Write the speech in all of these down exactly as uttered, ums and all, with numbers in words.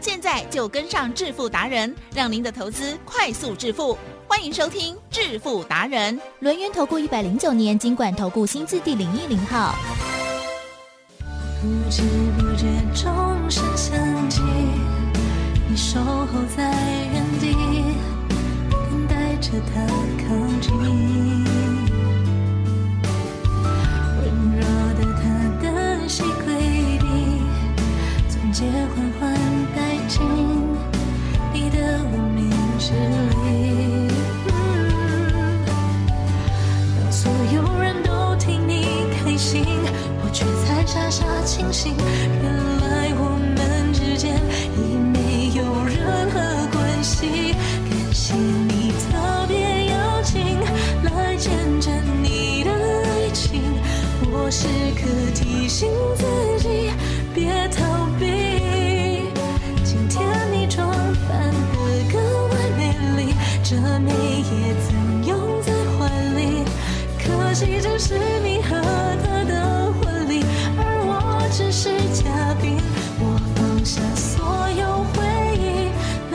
现在就跟上致富达人，让您的投资快速致富。欢迎收听致富达人。轮源投顾一百零九年金管投顾新字第零一零号。不知不觉钟声响起，你守候在原地，等待着他靠近。温柔的他单膝跪地，钻戒缓缓戴进你的无名指里。当所有人都替你开心，我却才傻傻清醒，原来我们之间已没有任何关系。感谢你特别邀请来见证你的爱情，我时刻提醒自己别逃避。今天你装扮得格外美丽，这美也曾拥在怀里，可惜这是你和他的婚礼，只是嘉宾，我放下所有回忆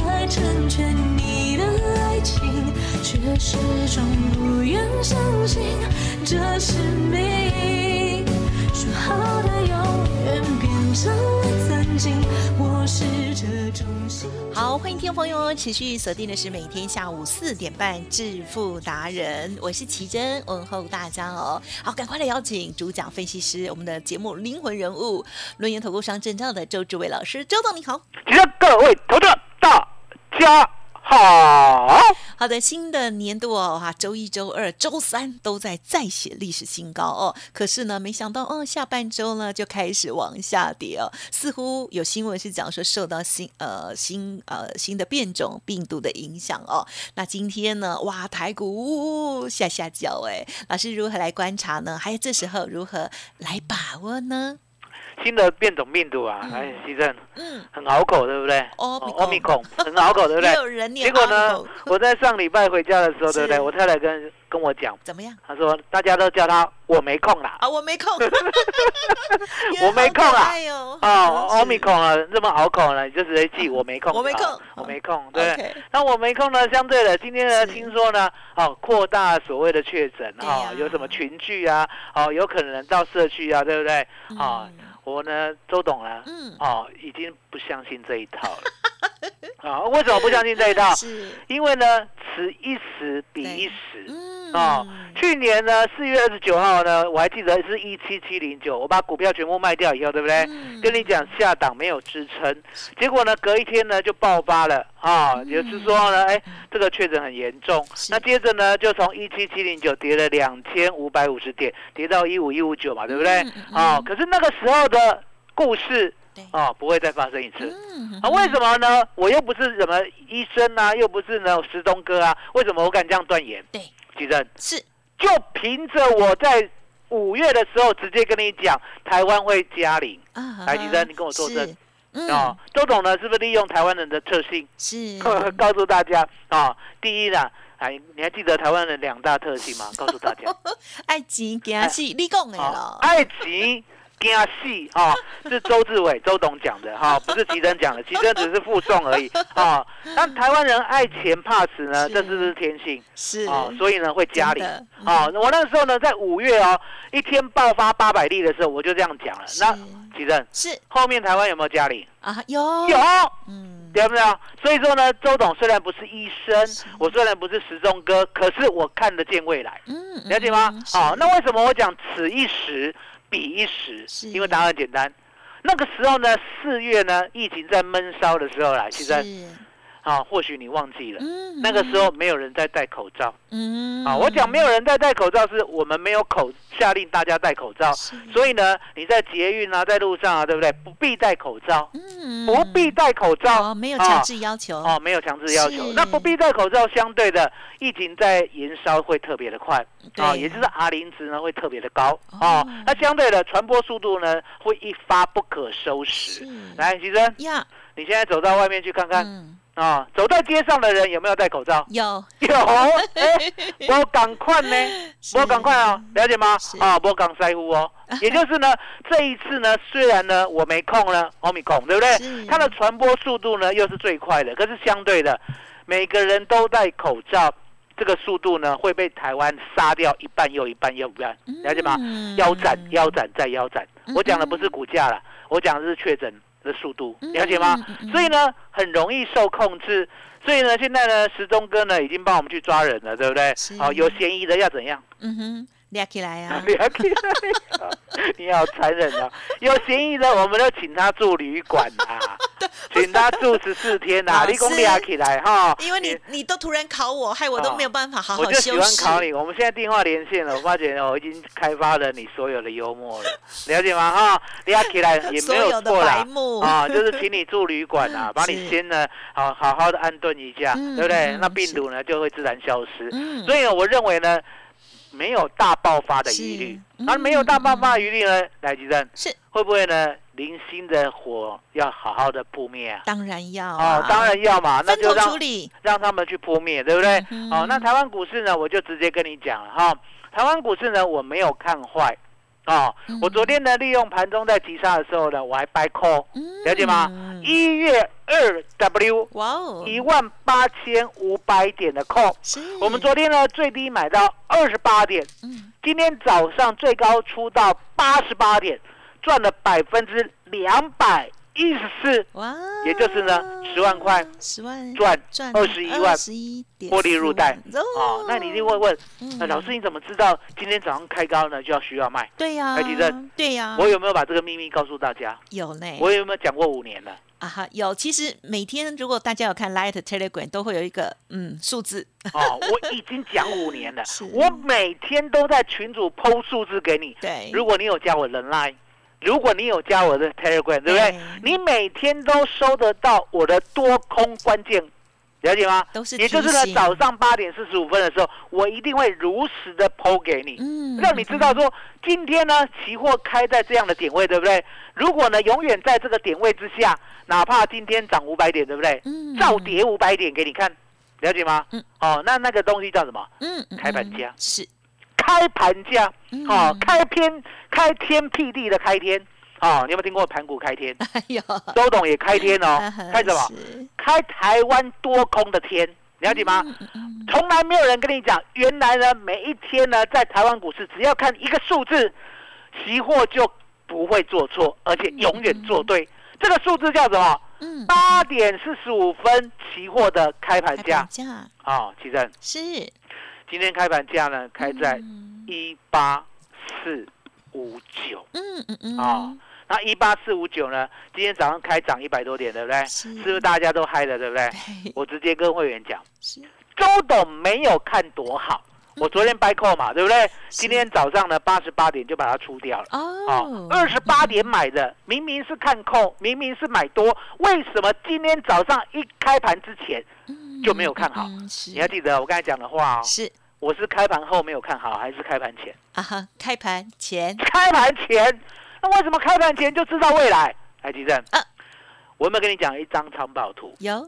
来成全你的爱情，却始终不愿相信这是命。说好的永远变成了曾经，我是这种心。好，欢迎听众朋友持续锁定的是每天下午四点半致富达人，我是奇珍，问候大家哦。好，赶快来邀请主讲分析师，我们的节目灵魂人物，轮源投顾商证照的周致伟老师。周董你好。其他各位投资者大家好。好的，新的年度哦，哈，周一、周二、周三都在再写历史新高哦。可是呢，没想到哦，下半周呢就开始往下跌哦。似乎有新闻是讲说受到新呃新呃新的变种病毒的影响哦。那今天呢，哇，台股呜呜下下脚哎，老师如何来观察呢？还有这时候如何来把握呢？新的变种病毒啊，嗯、哎，西正，嗯，很拗口，对不对？哦，奥密克戎，很拗口，对不对？有人念。结果呢，我在上礼拜回家的时候，对不对？我太太跟跟我讲，怎么样？他说大家都叫他我没空啦。啊，我没空，我没空啦。哦，奥密克戎啊，这么拗口呢，你就直接记我没空，我没空，我没空，对。那我没空呢？相对的，今天呢，听说呢，哦，扩大所谓的确诊哈，有什么群聚啊，哦，有可能到社区啊，对不对？啊。我呢，周董呢，嗯，哦，已经不相信这一套了。啊，为什么不相信这一套？是，因为呢，此一时彼一时。嗯，哦，去年呢，四月二十九号呢，我还记得是一七七零九，我把股票全部卖掉以后，对不对？嗯、跟你讲下档没有支撑，结果呢，隔一天呢就爆发了。啊、哦，也就是说呢，哎，这个确诊很严重。那接着呢，就从一七七零九跌了两千五百五十点，跌到一五一五九嘛，对不对？啊、嗯嗯哦，可是那个时候的故事啊、哦，不会再发生一次。嗯、啊，为什么呢？我又不是什么医生啊，又不是呢石东哥啊，为什么我敢这样断言？对，奇珍是就凭着我在五月的时候直接跟你讲，台湾会加零。啊、来，奇珍，你跟我作证。嗯、哦，周董呢，是不是利用台湾人的特性，是呵呵告诉大家啊、哦？第一呢，哎，你还记得台湾人两大特性吗？告诉大家，爱钱惊死，你讲的了，爱钱惊死啊，是周致伟周董讲的哈、哦，不是奇珍讲的，奇珍只是附送而已啊、哦。但台湾人爱钱怕死呢，这是不是天性？是啊、哦，所以呢会加零啊、嗯哦。我那时候呢，在五月哦，一天爆发八百例的时候，我就这样讲了。那奇珍是后面台湾有没有加零啊？有有，嗯，对不对？所以说呢，周董虽然不是医生，我虽然不是时钟哥，可是我看得见未来，嗯，了解吗？好、嗯哦，那为什么我讲此一时彼一时？因为答案简单。那个时候呢，四月呢，疫情在闷烧的时候啦，奇珍，啊，或许你忘记了，嗯，那个时候没有人在戴口罩，嗯，啊，我讲没有人在戴口罩，是我们没有口下令大家戴口罩，所以呢，你在捷运啊，在路上啊，对不对？不必戴口罩，嗯，不必戴口罩，哦，没有强制要求，哦，没有强制要求，那不必戴口罩，相对的，疫情在延烧会特别的快，啊，也就是 R 零值呢会特别的高，啊，哦，那相对的传播速度呢会一发不可收拾。来，徐生，呀，你现在走到外面去看看，嗯，啊，走在街上的人有没有戴口罩？有，有，哎，我赶快呢，我赶快啊，了解吗？啊，我赶快乎哦。也就是呢，这一次呢，虽然呢我没空呢，我没空，对不对？它的传播速度呢又是最快的，可是相对的，每个人都戴口罩。这个速度呢，会被台湾杀掉一半又一半又一半，了解吗？腰斩、腰斩再腰斩。我讲的不是股价了，我讲的是确诊的速度，了解吗？所以呢，很容易受控制。所以呢，现在呢，时钟哥呢已经帮我们去抓人了，对不对？好，哦，有嫌疑的要怎样？嗯哼，抓起来啊！抓起来！你好残忍啊！有嫌疑的，我们就请他住旅馆啊。请他住十四天呐，啊，你讲抓起来哈！因为你你都突然考我，害我都没有办法好好休息。我就喜欢考你。我们现在电话连线了，我发觉我已经开发了你所有的幽默了，了解吗？哈，抓起来也没有错啦。啊，就是请你住旅馆啊，把你先呢，好好好的安顿一下，嗯，对不对？嗯，那病毒呢就会自然消失。嗯，所以我认为呢，没有大爆发的疑虑。那，嗯，没有大爆发的疑虑呢，嗯，来吉正是会不会呢？零星的火要好好的扑灭，啊，当然要，啊，哦，当然要嘛，那就让让他们去扑灭，对不对？嗯，哦，那台湾股市呢，我就直接跟你讲了哈，哦，台湾股市呢，我没有看坏，哦，嗯，我昨天呢，利用盘中在急杀的时候呢，我还 buy call，嗯，了解吗？一月二 W， 哇哦，一万八千五百点的 call， 我们昨天呢最低买到二十八点，嗯，今天早上最高出到八十八点。赚了百分之两百一十四，也就是呢十万块，十万赚二十一万，获利入袋。哦，那你一定会问，嗯呃，老师你怎么知道今天早上开高呢就要需要卖？对呀，啊，哎，其实对呀，啊，我有没有把这个秘密告诉大家？有呢，我有没有讲过五年了？啊，有，其实每天如果大家有看 Line Telegram 都会有一个嗯数字哦，我已经讲五年了，我每天都在群组 P O 数字给你。对，如果你有加我人 Line。如果你有加我的 Telegram， 对不对？你每天都收得到我的多空关键，了解吗？都是提醒，也就是呢，早上八点四十五分的时候，我一定会如实的 P O 给你，嗯，让你知道说，今天呢，期货开在这样的点位，对不对？如果呢，永远在这个点位之下，哪怕今天涨五百点，对不对？嗯，照跌五百点给你看，了解吗？嗯，哦，那那个东西叫什么？嗯，开盘价是。开盘价，哦，开天开天辟地的开天，哦，你有没有听过盘股开天？哎呦，周董也开天哦，开什么？开台湾多空的天，了解吗？从来没有人跟你讲，原来呢，每一天呢，在台湾股市只要看一个数字，期货就不会做错，而且永远做对。这个数字叫什么？八点四十五分期货的开盘价。哦，其实是。今天开盘价呢，开在一八四五九。嗯嗯嗯。哦，那一八四五九呢？今天早上开涨一百多点，对不对？是。是不是大家都嗨了，对不对？对。我直接跟会员讲，周董没有看多好。我昨天 buy call 嘛，对不对？今天早上呢，八十八点就把它出掉了。哦，二十八点买的，明明是看空，明明是买多，为什么今天早上一开盘之前就没有看好？嗯嗯，你要记得我刚才讲的话哦。是。我是开盘后没有看好，还是开盘前？啊哈，开盘前。开盘前，那为什么开盘前就知道未来？来，吉正，啊，我有没有跟你讲一张藏宝图？有，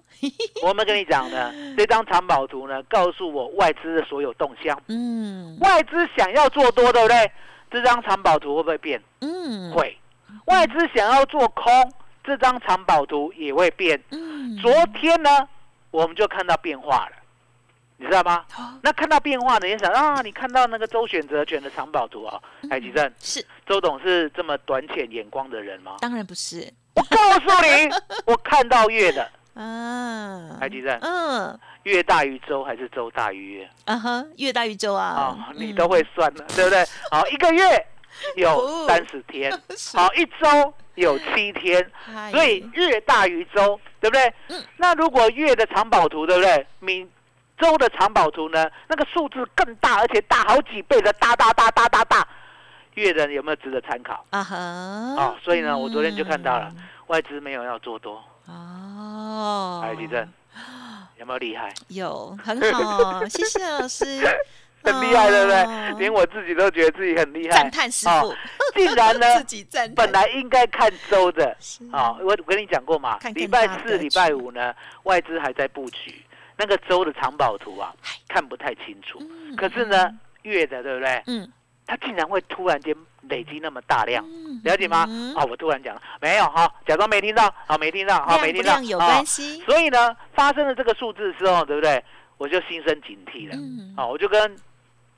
我有没有跟你讲呢？这张藏宝图呢，告诉我外资的所有动向。嗯，外资想要做多，对不对？这张藏宝图会不会变？嗯，会。外资想要做空，这张藏宝图也会变。嗯，昨天呢，我们就看到变化了。你知道吗？那看到变化呢，也想啊，你看到那个周选择权的藏宝图啊，哎，吉正，是周董是这么短浅眼光的人吗？当然不是。我告诉你，我看到月的啊，哎，吉正，嗯，月大于周还是周大于月？啊哈，月大于周啊，你都会算了，对不对？好，一个月有三十天，好，一周有七天，所以月大于周。对不对？嗯。那如果月的藏宝图，对不对？明周的藏宝图呢？那个数字更大，而且大好几倍的大大大大大大。月的有没有值得参考？啊哈。哦，所以呢，我昨天就看到了，外资没有要做多。哦。哎，李正，有没有厉害？有，很好，谢谢老师。很厉害，对不对？哦、连我自己都觉得自己很厉害，赞叹师傅、哦。竟然呢，自己赞叹。本来应该看周的，哦，我跟你讲过嘛，礼拜四、礼拜五呢，外资还在布局，那个周的藏宝图啊，看不太清楚。嗯、可是呢，月的，对不对？嗯。它竟然会突然间累积那么大量，了解吗？嗯、哦，我突然讲了，没有哈、哦，假装没听到，好、哦，没听到，好、哦，没听到，有关系、哦。所以呢，发生了这个数字之后，对不对？我就心生警惕了。嗯。哦，我就跟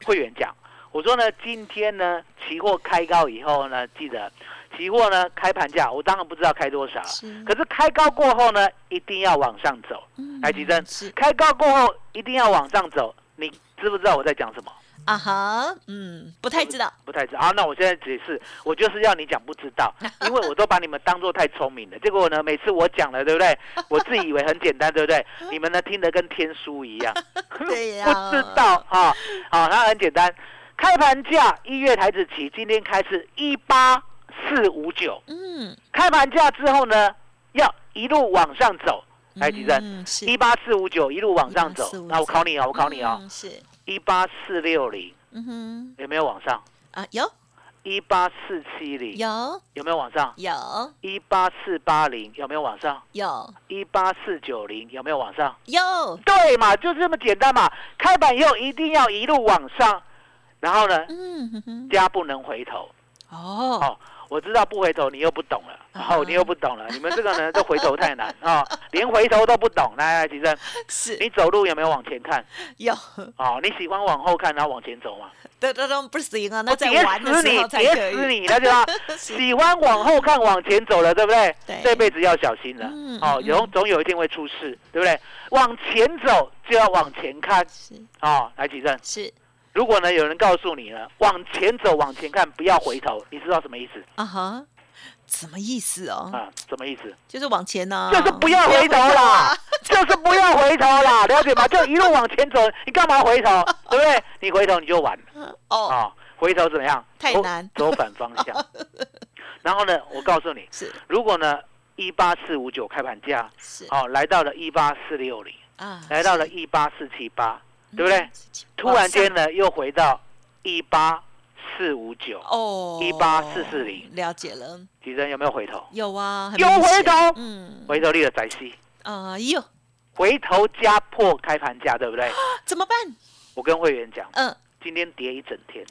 会员讲，我说呢，今天呢，期货开高以后呢，记得期货呢开盘价，我当然不知道开多少，是可是开高过后呢，一定要往上走。嗯、来，吉珍，开高过后一定要往上走，你知不知道我在讲什么？啊哈，嗯，不太知道，不太知道。啊，那我现在解释，我就是要你讲不知道，因为我都把你们当作太聪明了。结果呢，每次我讲了，对不对？我自己以为很简单，对不对？你们呢，听得跟天书一样，对呀、啊，不知道啊。好、啊，那很简单，开盘价一月台子期今天开始一八四五九，嗯，开盘价之后呢，要一路往上走。来，吉珍，一八四五九一路往上走。那我考你哦，我考你哦，嗯、是。一八四六零，有没有往上啊？有。一八四七零，有。有没有往上？有。一八四八零，有没有往上？有。一八四九零，有没有往上？有。对嘛，就是这么简单嘛。开盘以后一定要一路往上，然后呢，嗯、哼哼加不能回头。哦。哦，我知道不回头，你又不懂了。哦，你又不懂了，你们这个人都回头太难啊、哦，连回头都不懂。来来，吉珍，是你走路有没有往前看？有。哦，你喜欢往后看，然后往前走吗？都都都不行啊，那在玩的时候才可以。跌死你，跌死你，那就啊，喜欢往后看，往前走了，对不对？对。这辈子要小心了。嗯。哦，有总有一天会出事，对不对？往前走就要往前看。是。哦，来，吉珍。是。如果呢，有人告诉你呢，往前走，往前看，不要回头，你知道什么意思？啊哈。什么意思哦？啊，什么意思？就是往前啊，就是不要回头啦，就是不要回头啦，了解吗？就一路往前走，你干嘛回头？对不对？你回头你就晚了哦。啊，回头怎么样？太难，走反方向。然后呢，我告诉你，是如果呢，一八四五九开盘价是哦，来到了一八四六零啊，来到了一八四七八，对不对？突然间呢，又回到一八。四五九哦，一八四四零，了解了。其实有没有回头？有啊，有回头，嗯，回头率的窄细啊，有回头加破开盘价，对不对？怎么办？我跟会员讲，嗯，今天跌一整天，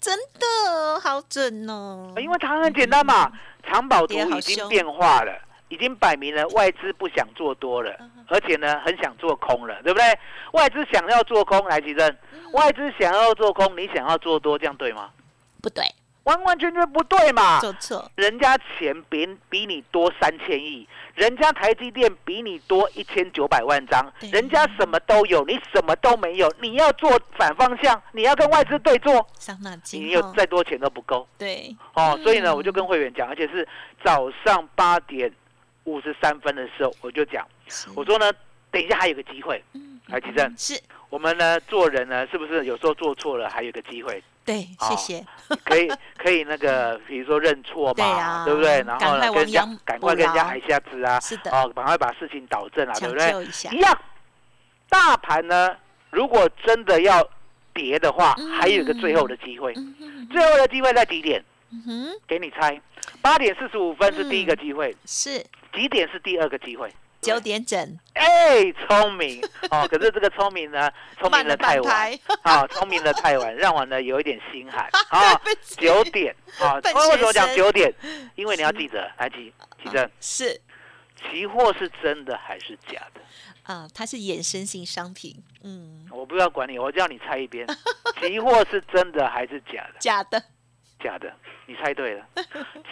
真的好准哦。因为它很简单嘛，藏宝图已经变化了，已经摆明了外资不想做多了，而且呢，很想做空了，对不对？外资想要做空，来，其实外资想要做空，你想要做多，这样对吗？不对，完完全全不对嘛！做错，人家钱 比, 比你多三千亿，人家台积电比你多一千九百万张，人家什么都有，你什么都没有，你要做反方向，你要跟外资对做，你有再多钱都不够。对，哦，嗯、所以呢，我就跟会员讲，而且是早上八点五十三分的时候，我就讲，我说呢，等一下还有个机会，嗯，来，吉正，是我们呢做人呢，是不是有时候做错了还有个机会？对，谢谢。哦、可以可以那个，比如说认错嘛，对啊，对不对？然后呢，跟人家赶快跟人家挨下子啊，是的，哦，赶快把事情导正啊，对不对？一样，大盘呢，如果真的要跌的话，嗯、还有一个最后的机会，嗯、最后的机会在几点？嗯、给你猜，八点四十五分是第一个机会，嗯、是几点是第二个机会？九点整，哎，聪明哦！可是这个聪明呢，聪明的太晚，好，聪明的太晚，让我呢有一点心寒啊。九点啊，为什么讲九点？因为你要记得，来吉吉正是期货是真的还是假的啊？它是衍生性商品，嗯，我不要管你，我叫你猜一遍，期货是真的还是假的？假的，假的，你猜对了，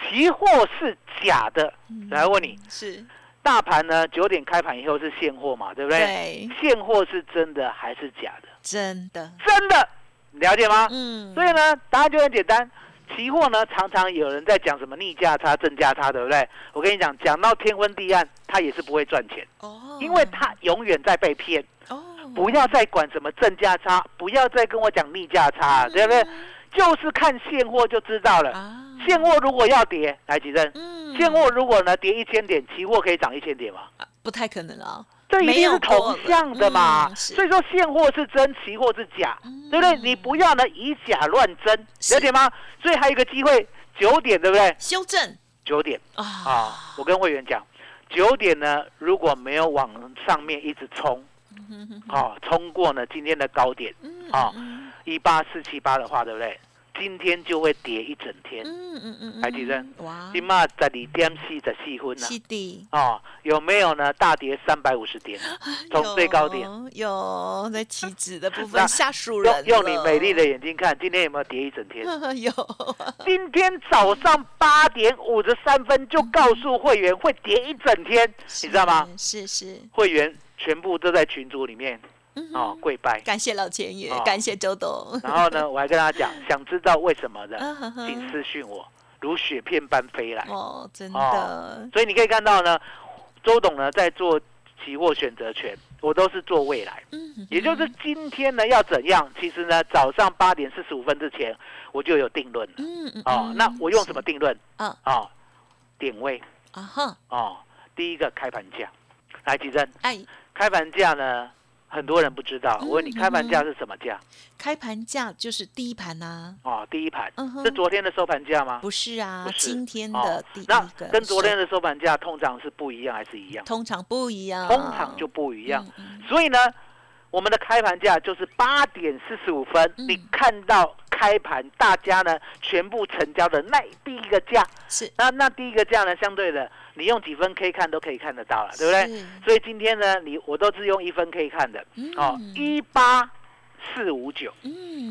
期货是假的。来问你是。大盘呢，九点开盘以后是现货嘛，对不对？对，现货是真的还是假的？真的，真的，了解吗？嗯。所以呢，答案就很简单，期货呢，常常有人在讲什么逆价差、正价差，对不对？我跟你讲，讲到天昏地暗，他也是不会赚钱，哦，因为他永远在被骗。哦，不要再管什么正价差，不要再跟我讲逆价差，对不对？就是看现货就知道了。啊，现货如果要跌，来吉正，嗯，现货如果呢跌一千点，期货可以涨一千点吗？啊，不太可能啊。这一定是同向的嘛，嗯，所以说现货是真，期货是假，嗯，对不对？你不要呢以假乱真，了解吗？所以还有一个机会，九点对不对？修正九点，哦，啊！我跟会员讲，九点呢如果没有往上面一直冲，嗯，啊，冲过呢今天的高点，啊，一八四七八的话，对不对？今天就会跌一整天，嗯嗯嗯，台积电，哇，今嘛十二点四十四分了，是的，哦，有没有呢？大跌三百五十点，从最高点，有在期指的部分吓死人了，用你美丽的眼睛看，今天有没有跌一整天？有，今天早上八点五十三分就告诉会员会跌一整天，你知道吗？是是，会员全部都在群组里面。哦，跪拜，感谢老天爷，哦，感谢周董。然后呢，我还跟他讲，想知道为什么的，请私讯我，如雪片般飞来。哦，真的。哦，所以你可以看到呢，周董呢在做期货选择权，我都是做未来，嗯哼哼，也就是今天呢要怎样？其实呢，早上八点四十五分之前我就有定论了。嗯嗯。哦，那我用什么定论？啊，哦，点位。啊哈。哦，第一个开盘价，来吉珍。哎，开盘价呢？很多人不知道，我问你，开盘价是什么价？嗯，开盘价就是第一盘啊。哦，第一盘，嗯，是昨天的收盘价吗？不是啊，不是今天的第一个。哦，那跟昨天的收盘价通常是不一样还是一样？通常不一样，通常就不一样。嗯嗯，所以呢，我们的开盘价就是八点四十五分，嗯，你看到开盘大家呢全部成交的那第一个价是那那第一个价呢，相对的。你用几分 K 看都可以看得到了，对不对？所以今天呢，你我都是用一分 K 看的，嗯，哦，一八四五九。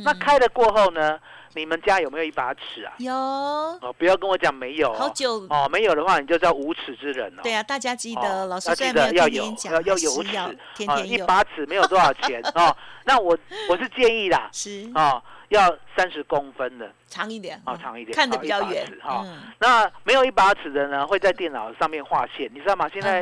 那开了过后呢，你们家有没有一把尺啊？有。哦，不要跟我讲没有，哦。好久哦，没有的话你就叫无耻之人哦。对啊，大家记得，哦，老师虽然没有天天讲，要有尺，天天有，哦，一把尺没有多少钱哦。那我我是建议啦，是哦，要三十公分的，长一点，哦，长一点，看得比较远，哦嗯哦。那没有一把尺的呢，会在电脑上面画线，你知道吗？现在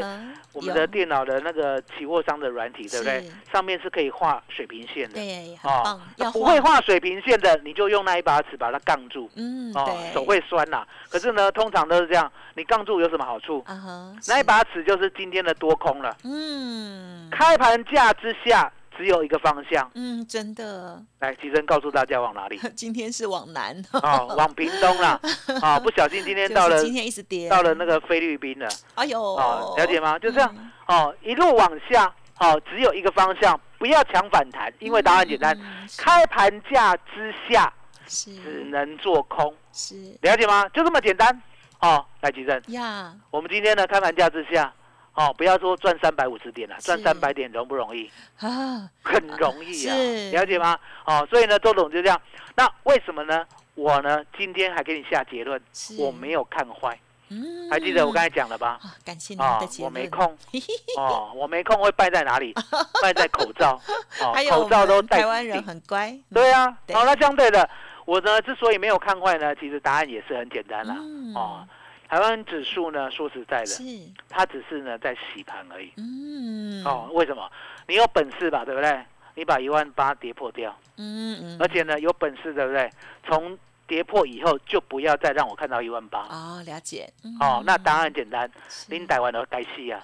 我们的电脑的那个期货商的软体，嗯，对不对？上面是可以画水平线的，对，很棒。哦，不会画水平线的，你就用那一把尺把它杠住，嗯，哦，手会酸呐，啊。可是呢，通常都是这样，你杠住有什么好处？啊，那一把尺就是今天的多空了。嗯，开盘价之下。只有一个方向，嗯，真的。来，齐珍告诉大家往哪里？今天是往南，哦，往屏东啦，啊，哦，不小心今天到了，就是，今天一直跌，到了那个菲律宾了。哎呦，哦，了解吗？就这样，嗯，哦，一路往下，哦，只有一个方向，不要抢反弹，因为答案简单，嗯，开盘价之下只能做空，是了解吗？就这么简单，哦，来，齐珍呀，我们今天呢，开盘价之下。哦，不要说赚三百五十点了，赚三百点容不容易啊？很容易啊，了解吗？哦，所以呢，周董就这样。那为什么呢？我呢，今天还给你下结论，我没有看坏。嗯，还记得我刚才讲了吧？啊，感谢您的结论。哦，我没空。哦，我没空会败在哪里？败在口罩。哦，口罩都戴。台湾人很乖。嗯，对啊。好，哦，那相对的，我呢之所以没有看坏呢，其实答案也是很简单啦。嗯，哦。台湾指数呢，说实在的，它只是呢在洗盘而已。嗯，哦，为什么？你有本事吧，对不对？你把一万八跌破掉。嗯嗯。而且呢，有本事，对不对？从跌破以后，就不要再让我看到一万八。哦，了解。嗯，哦，那答案很简单，您台湾都该死啊。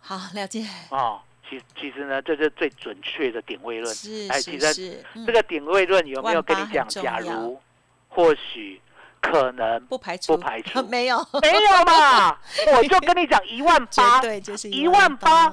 好，了解。哦，其其实呢，这是最准确的点位论。是是是。这个点位论有没有跟你讲？假如，或许。可能不排除，不排除，啊，没有没有嘛，我就跟你讲一万八，对，就是一万八，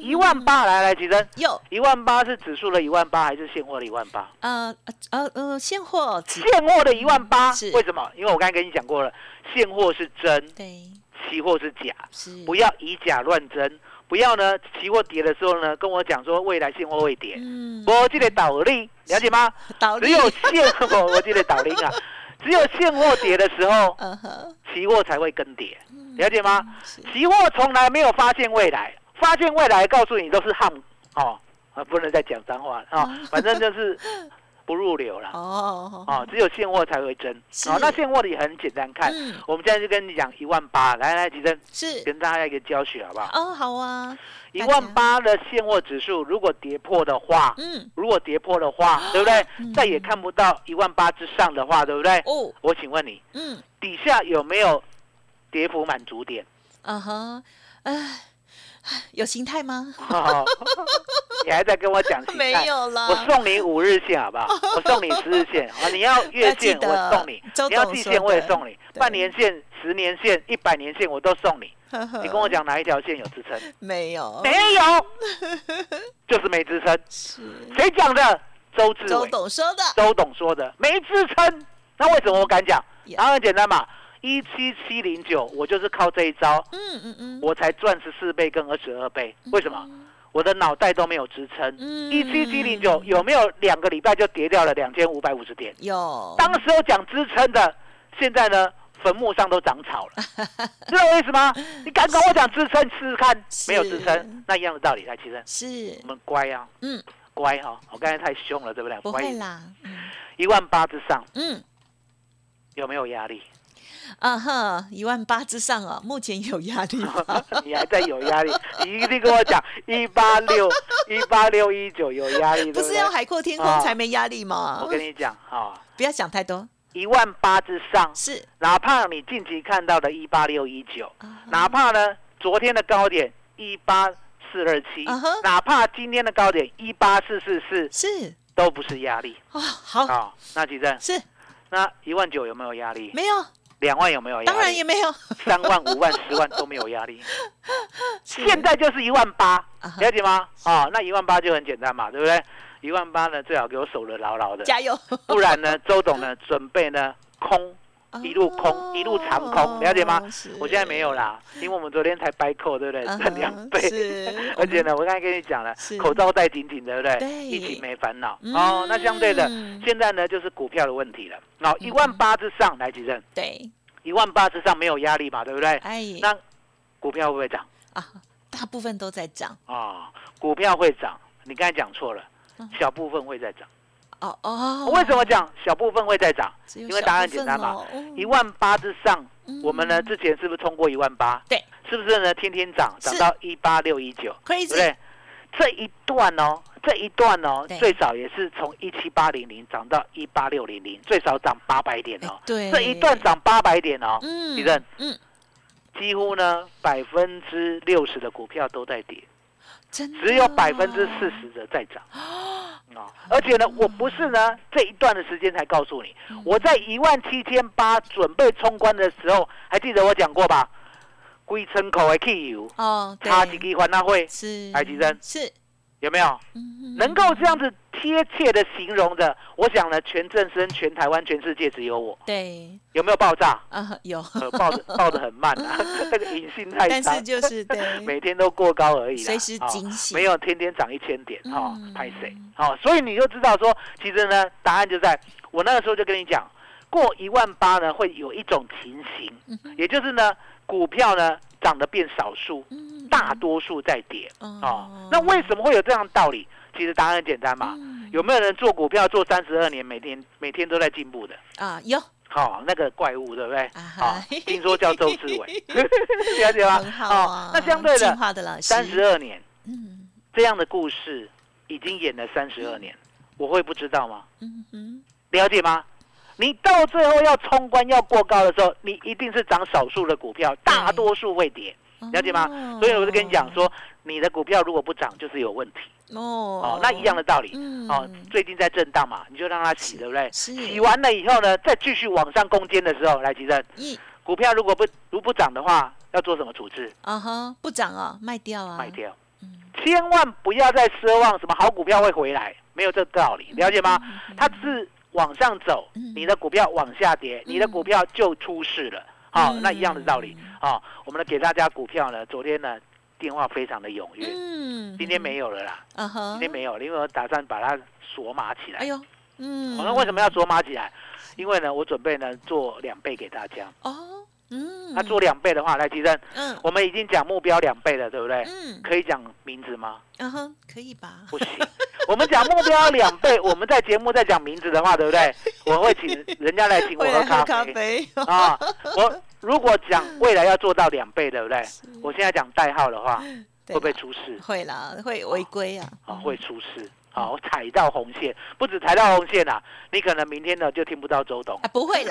一万八，来来，齐珍，有一万八是指数的一万八，还是现货的一万八？呃呃呃，现货，现货的一万八，为什么？因为我刚才跟你讲过了，现货是真，对，期货是假，是不要以假乱真。不要呢，期货跌的时候呢，跟我讲说未来现货会跌，嗯，我记得倒立，了解吗？倒立，只有现货，我记得倒立啊。只有现货跌的时候，期货才会跟跌，了解吗？期货从来没有发现未来，发现未来告诉你都是汉哦，不能再讲脏话了啊，哦，反正就是。不入流了。哦哦，只有现货才会增。好、哦，那现货的也很简单看，嗯、我们现在就跟你讲一万八，来来，吉珍，是跟大家一个教学好不好？哦，好啊。一万八的现货指数如果跌破的话，嗯，如果跌破的话，对不对？嗯、再也看不到一万八之上的话，对不对？哦，我请问你，嗯，底下有没有跌幅满足点？啊哈，哎。有形态吗、哦？你还在跟我讲形态？没有了。我送你五日线好不好？我送你十日线啊！你要月线我送你，你要季线我也送你，半年线、十年线、一百年线我都送你。你跟我讲哪一条线有支撑？没有，没有，就是没支撑。谁讲的？周志伟。周董说的。周董说的没支撑，那为什么我敢讲？当然简单嘛。一七七零九，我就是靠这一招，嗯嗯嗯，我才赚十四倍跟二十二倍。为什么？我的脑袋都没有支撑。一七七零九有没有两个礼拜就跌掉了两千五百五十点？有。当时有讲支撑的，现在呢，坟墓上都长草了，知道我意思吗？你敢跟我讲支撑试试看，没有支撑，那一样的道理，来，其实是我们乖啊，嗯，乖哈、哦。我刚才太凶了，对不对？不会啦，一万八之上，嗯，有没有压力？啊哈，一万八之上啊、哦，目前有压力吗？你还在有压力？你一定跟我讲一八六、一八六一九有压力，不是要海阔天空才没压力吗？哦、我跟你讲啊，哦、不要想太多。一万八之上是，哪怕你近期看到的一八六一九，哪怕呢昨天的高点一八四二七，哪怕今天的高点一八四四四，是都不是压力啊、哦。好，哦、那几阵是那一万九有没有压力？没有。两万有没有压力？当然也没有。三万、五万、十万都没有压力。现在就是一万八，了解吗？啊、哦，那一万八就很简单嘛，对不对？一万八呢，最好给我守得牢牢的，加油！不然呢，周董呢，准备呢空，一路空，哦、一路长空，了解吗？我现在没有啦，因为我们昨天才掰扣，对不对？赚两倍，而且呢，我刚才跟你讲了，口罩戴紧紧，对不对？对，疫情没烦恼、嗯、哦。那相对的，现在呢，就是股票的问题了。好、哦，一万八之上来几阵？对。一万八之上没有压力嘛，对不对？哎、那股票会不会涨啊？大部分都在涨啊、哦，股票会涨。你刚才讲错了，嗯、小部分会在涨。哦哦，为什么讲小部分会在涨？因为答案简单嘛，一、哦、万八之上，嗯、我们呢之前是不是冲过一万八？对，是不是呢？天天涨，涨到一八六一九，对不对？这一段哦，这一段哦，最少也是从一七八零零涨到一八六零零，最少涨八百点哦。对，这一段涨八百点哦，嗯，李正，嗯，几乎呢百分之六十的股票都在跌，真的，只有百分之四十的在涨。哦、而且呢，我不是呢这一段的时间才告诉你，嗯、我在一万七千八准备冲关的时候，还记得我讲过吧？龟村口的汽油，哦，差几支还那会是台积电是有没有？嗯、能够这样子贴切的形容的，我想呢，全正生、全台湾、全世界只有我。对，有没有爆炸？啊、呃，有，呃、爆的爆的很慢啊，那个隐性太长，但是就是对，每天都过高而已啦，随时警醒、哦，没有天天涨一千点哈，拍谁？好，所以你就知道说，其实呢，答案就在我那个时候就跟你讲，过一万八呢，会有一种情形，嗯、也就是呢。股票呢涨得变少数，大多数在跌、嗯哦、那为什么会有这样的道理？其实答案很简单嘛。嗯、有没有人做股票做三十二年，每天每天都在进步的啊？有。好、哦，那个怪物对不对？啊、哦，听说叫周志伟，了解吗？很好、啊哦、那相对的，三十二年，嗯，这样的故事已经演了三十二年，嗯、我会不知道吗？嗯嗯，了解吗？你到最后要冲关要过高的时候，你一定是涨少数的股票，大多数会跌，了解吗？哦、所以我就跟你讲说，你的股票如果不涨，就是有问题。哦, 哦，那一样的道理。嗯、哦，最近在震荡嘛，你就让它洗，对不对？洗完了以后呢，再继续往上攻坚的时候，来吉正，股票如果不如不涨的话，要做什么处置？啊哈，不涨啊、哦，卖掉啊，卖掉。嗯、千万不要再奢望什么好股票会回来，没有这个道理，了解吗？嗯嗯、它是。往上走，你的股票往下跌，嗯、你的股票就出事了。好、嗯哦，那一样的道理。好、哦，我们呢给大家股票呢，昨天呢电话非常的踊跃，嗯，今天没有了啦，嗯、今天没有了，因为我打算把它锁码起来。哎呦，嗯，我、哦、那为什么要锁码起来？因为呢，我准备呢做两倍给大家。哦，嗯，那做两倍的话，来提升，嗯，我们已经讲目标两倍了，对不对？嗯，可以讲名字吗？嗯哼，可以吧？不行。我们讲目标两倍，我们在节目在讲名字的话，对不对？我会请人家来请我喝咖啡啊。我如果讲未来要做到两倍，对不对？我现在讲代号的话，会不会出事？会啦，会违规啊，啊会出事。好，踩到红线，不止踩到红线啦、啊，你可能明天呢就听不到周董、啊、不会啦，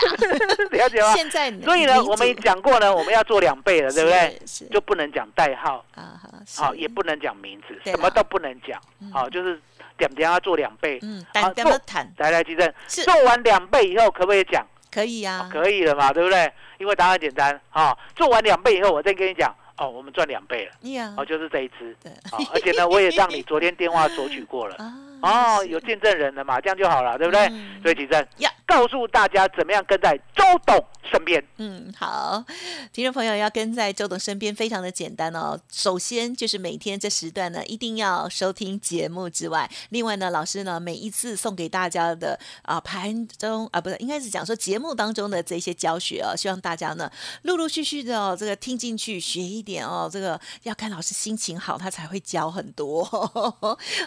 了解吗？现在所以呢，我们讲过呢，我们要做两倍了，对不对？就不能讲代号啊，好、哦，也不能讲名字，什么都不能讲，好、嗯哦，就是点点要做两倍，嗯，点点要谈，来来记正，做完两倍以后可不可以讲？可以啊、哦，可以了嘛，对不对？因为答案简单啊、哦，做完两倍以后，我再跟你讲。哦，我们赚两倍了， yeah. 哦，就是这一支，哦，而且呢，我也让你昨天电话索取过了，哦，有见证人了嘛，这样就好了，对不对？嗯、所以，奇正， yeah. 告诉大家怎么样跟在周董身边。嗯，好，听众朋友要跟在周董身边非常的简单哦。首先就是每天这时段呢，一定要收听节目之外，另外呢，老师呢每一次送给大家的啊盘中啊，不是，应该是讲说节目当中的这些教学哦，希望大家呢陆陆续续的哦，这个听进去学一点。哦，这个要看老师心情好他才会教很多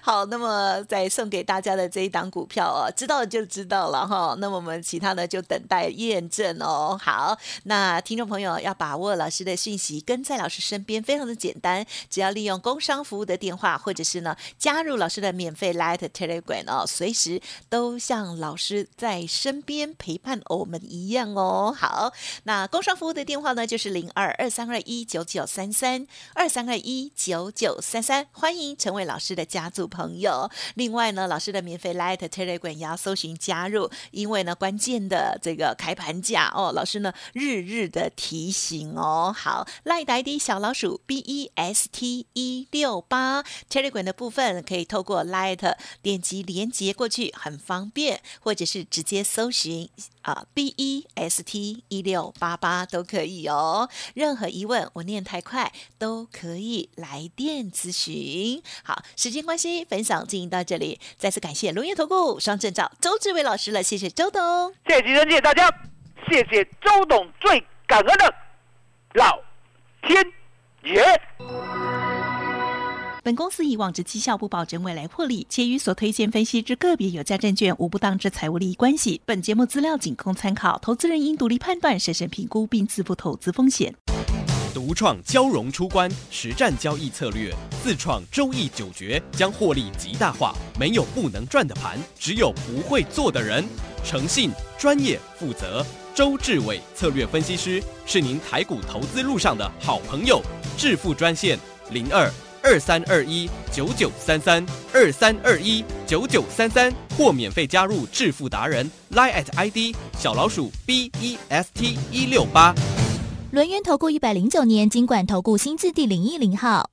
好，那么再送给大家的这一档股票哦，知道就知道了哈。那么我们其他的就等待验证哦。好，那听众朋友要把握老师的讯息，跟在老师身边非常的简单，只要利用工商服务的电话，或者是呢加入老师的免费 Line Telegram 哦，随时都像老师在身边陪伴我们一样哦。好，那工商服务的电话呢就是零二二三二一九九三三 二三二一九九三三，欢迎成为老师的家族朋友。另外呢，老师的免费 Light Telegram 也要搜寻加入，因为呢关键的这个开盘价哦，老师呢日日的提醒哦。好， Light I D 小老鼠 B E S T 一六八， Telegram 的部分可以透过 Light 点击连接过去，很方便，或者是直接搜寻啊 B E S T 一六八八 都可以哦。任何疑问我念太快都可以来电咨询。好，时间关系分享进行到这里，再次感谢龙岩投顾双证照周志伟老师了，谢谢周董，谢谢吉珍，谢谢大家，谢谢周董，最感恩的老天爷。本公司以往之绩效不保证未来获利，且与所推荐分析之个别有价证券无不当之财务利益关系。本节目资料仅供参考，投资人应独立判断、审慎评估并自负投资风险。独创交融出关实战交易策略，自创周易九诀，将获利极大化。没有不能赚的盘，只有不会做的人。诚信、专业、负责，周志伟策略分析师是您台股投资路上的好朋友。致富专线零二。二三二一九九三三，二三二一九九三三，或免费加入致富达人 ，Line at I D 小老鼠 B E S T 一六八。轮源投顾一百零九年金管投顾新字第零一零号。